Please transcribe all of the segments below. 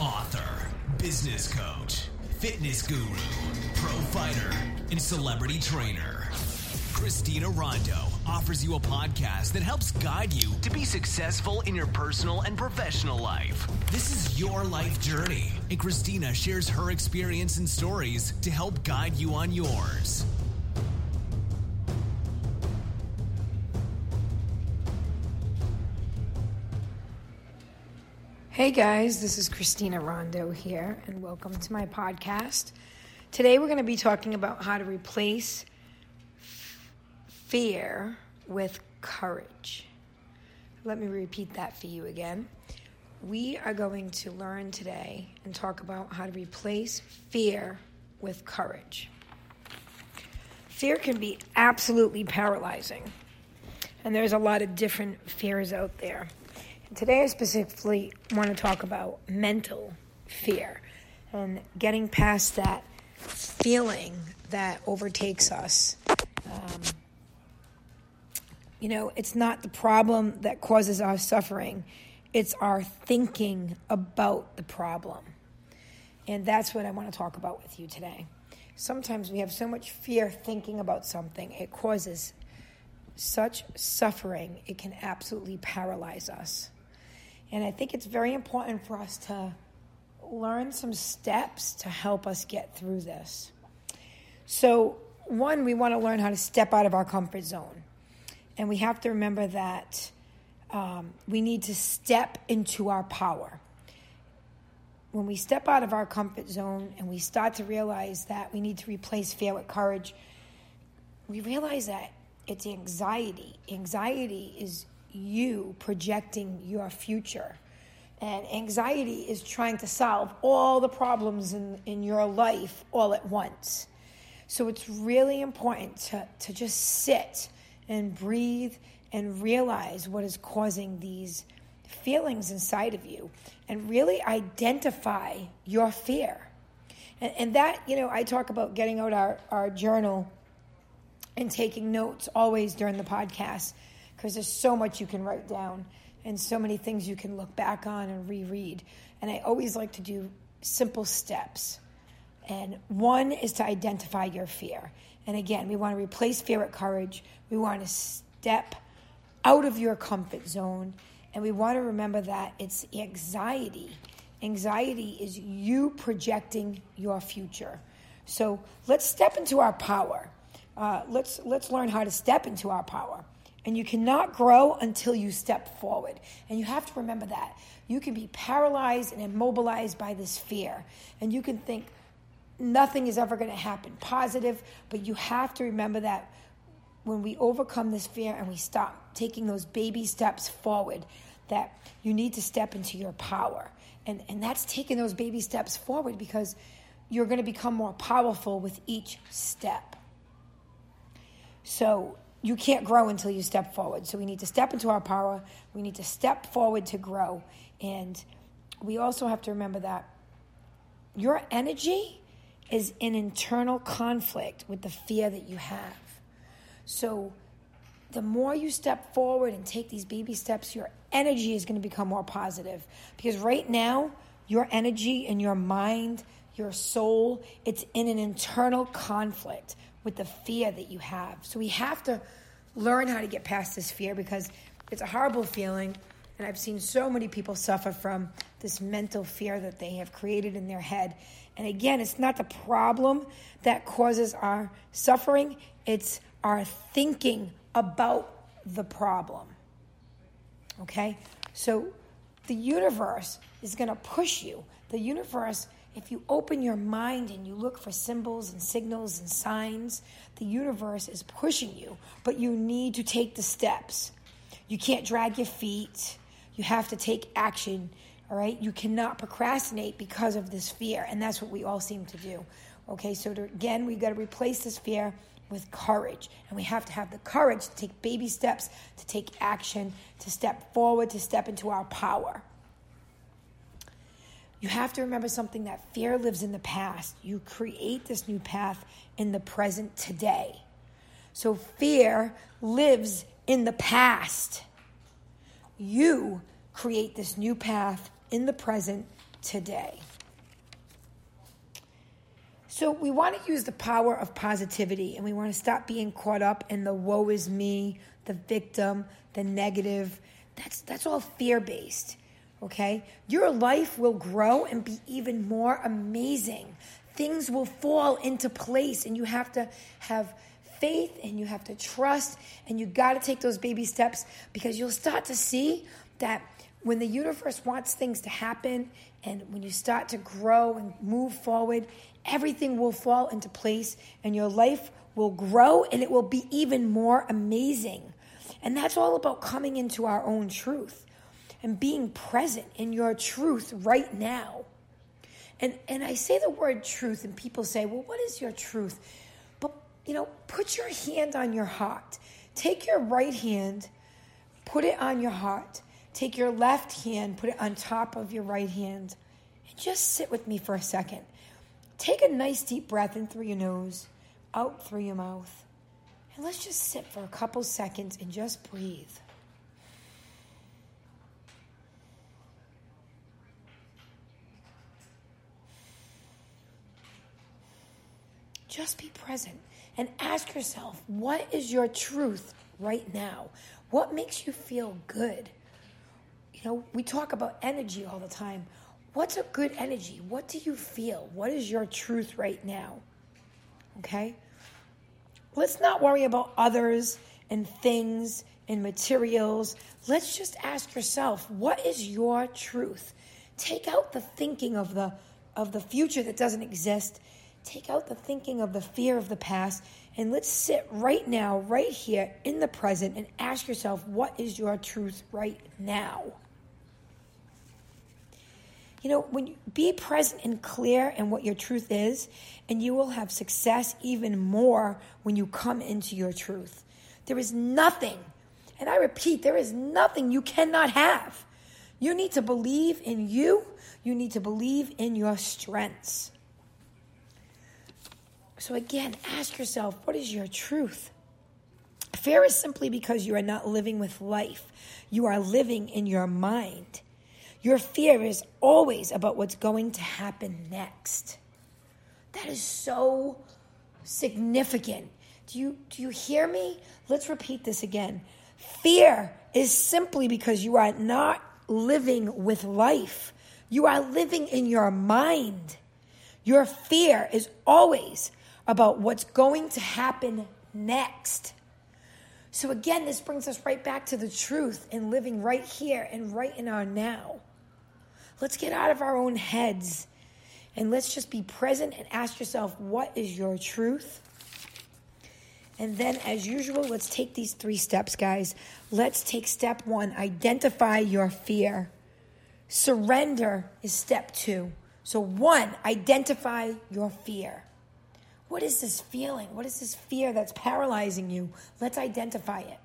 Author, business coach, fitness guru, pro fighter, and celebrity trainer. Christina Rondo offers you a podcast that helps guide you to be successful in your personal and professional life. This is your life journey, and Christina shares her experience and stories to help guide you on yours. Hey guys, this is Christina Rondo here, and welcome to my podcast. Today we're going to be talking about how to replace fear with courage. Let me repeat that for you again. We are going to learn today and talk about how to replace fear with courage. Fear can be absolutely paralyzing, and there's a lot of different fears out there. Today I specifically want to talk about mental fear and getting past that feeling that overtakes us. It's not the problem that causes our suffering. It's our thinking about the problem. And that's what I want to talk about with you today. Sometimes we have so much fear thinking about something. It causes such suffering. It can absolutely paralyze us. And I think it's very important for us to learn some steps to help us get through this. So, one, we want to learn how to step out of our comfort zone. And we have to remember that we need to step into our power. When we step out of our comfort zone and we start to realize that we need to replace fear with courage, we realize that it's anxiety. Anxiety is you projecting your future. And anxiety is trying to solve all the problems in your life all at once. So it's really important to just sit and breathe and realize what is causing these feelings inside of you and really identify your fear. And that, I talk about getting out our journal and taking notes always during the podcast because there's so much you can write down and so many things you can look back on and reread. And I always like to do simple steps. And one is to identify your fear. And again, we want to replace fear with courage. We want to step out of your comfort zone. And we want to remember that it's anxiety. Anxiety is you projecting your future. So let's step into our power. Let's learn how to step into our power. And you cannot grow until you step forward. And you have to remember that. You can be paralyzed and immobilized by this fear. And you can think, nothing is ever going to happen positive, but you have to remember that when we overcome this fear and we stop taking those baby steps forward, that you need to step into your power. And that's taking those baby steps forward because you're going to become more powerful with each step. So you can't grow until you step forward. So we need to step into our power. We need to step forward to grow. And we also have to remember that your energy is in internal conflict with the fear that you have. So the more you step forward and take these baby steps, your energy is going to become more positive. Because right now, your energy and your mind, your soul, it's in an internal conflict with the fear that you have. So we have to learn how to get past this fear because it's a horrible feeling. And I've seen so many people suffer from this mental fear that they have created in their head. And again, it's not the problem that causes our suffering. It's our thinking about the problem. Okay? So the universe is going to push you. The universe, if you open your mind and you look for symbols and signals and signs, the universe is pushing you. But you need to take the steps. You can't drag your feet. You have to take action, all right? You cannot procrastinate because of this fear, and that's what we all seem to do, okay? So, again, we've got to replace this fear with courage, and we have to have the courage to take baby steps, to take action, to step forward, to step into our power. You have to remember something, that fear lives in the past. You create this new path in the present today. So fear lives in the past. You create this new path in the present today. So we want to use the power of positivity, and we want to stop being caught up in the woe is me, the victim, the negative. That's all fear-based, okay? Your life will grow and be even more amazing. Things will fall into place, and you have to have faith, and you have to trust, and you got to take those baby steps, because you'll start to see that when the universe wants things to happen and when you start to grow and move forward, everything will fall into place and your life will grow and it will be even more amazing. And that's all about coming into our own truth and being present in your truth right now. And I say the word truth, and people say, well, what is your truth? But, you know, put your hand on your heart. Take your right hand, put it on your heart. Take your left hand, put it on top of your right hand, and just sit with me for a second. Take a nice deep breath in through your nose, out through your mouth. And let's just sit for a couple seconds and just breathe. Just be present and ask yourself, what is your truth right now? What makes you feel good? You know, we talk about energy all the time. What's a good energy? What do you feel? What is your truth right now? Okay? Let's not worry about others and things and materials. Let's just ask yourself, what is your truth? Take out the thinking of the future that doesn't exist. Take out the thinking of the fear of the past, and let's sit right now, right here in the present, and ask yourself, what is your truth right now? You know, when you be present and clear in what your truth is, and you will have success even more when you come into your truth. There is nothing, and I repeat, there is nothing you cannot have. You need to believe in you. You need to believe in your strengths. So again, ask yourself, what is your truth? Fear is simply because you are not living with life. You are living in your mind. Your fear is always about what's going to happen next. That is so significant. Do you hear me? Let's repeat this again. Fear is simply because you are not living with life. You are living in your mind. Your fear is always about what's going to happen next. So again, this brings us right back to the truth and living right here and right in our now. Let's get out of our own heads and let's just be present and ask yourself, what is your truth? And then as usual, let's take these 3 steps, guys. Let's take step 1, identify your fear. Surrender is step 2. So 1, identify your fear. What is this feeling? What is this fear that's paralyzing you? Let's identify it.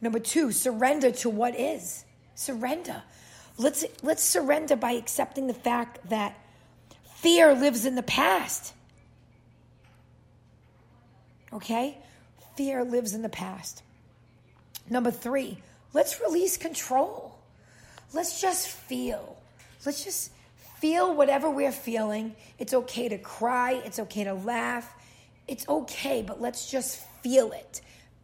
Number 2, surrender to what is. Surrender. Let's surrender by accepting the fact that fear lives in the past. Okay? Fear lives in the past. Number 3, let's release control. Let's just feel. Let's just feel whatever we're feeling. It's okay to cry. It's okay to laugh. It's okay, but let's just feel it.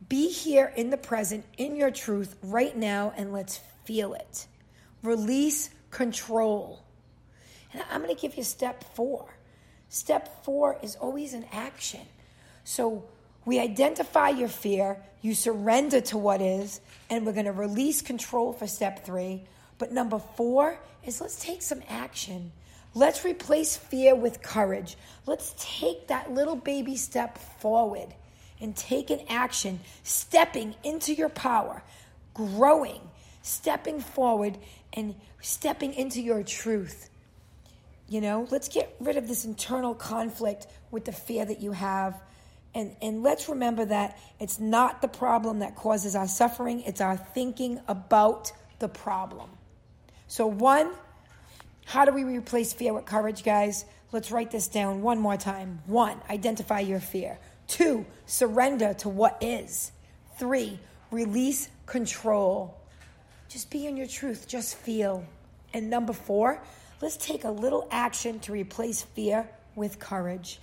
Be here in the present, in your truth right now, and let's feel it. Release control. And I'm going to give you step 4. Step 4 is always an action. So we identify your fear, you surrender to what is, and we're going to release control for step 3. But number 4 is let's take some action. Let's replace fear with courage. Let's take that little baby step forward and take an action, stepping into your power, growing, stepping forward, and stepping into your truth. You know, let's get rid of this internal conflict with the fear that you have. And let's remember that it's not the problem that causes our suffering. It's our thinking about the problem. So 1, how do we replace fear with courage, guys? Let's write this down one more time. 1, identify your fear. 2, surrender to what is. 3, release control. Just be in your truth. Just feel. And number 4, Let's take a little action to replace fear with courage.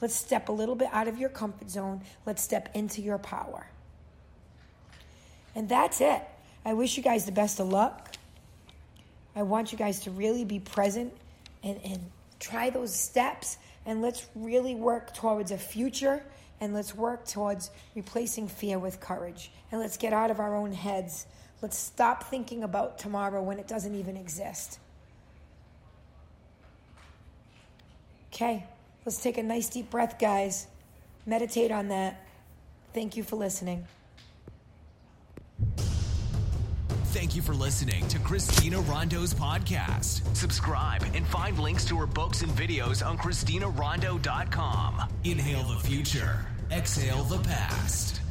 Let's step a little bit out of your comfort zone. Let's step into your power. And that's it. I wish you guys the best of luck. I want you guys to really be present and try those steps. And let's really work towards a future. And let's work towards replacing fear with courage. And let's get out of our own heads. Let's stop thinking about tomorrow when it doesn't even exist. Okay, let's take a nice deep breath, guys. Meditate on that. Thank you for listening. Thank you for listening to Christina Rondo's podcast. Subscribe and find links to her books and videos on ChristinaRondo.com. Inhale the future. Exhale the past.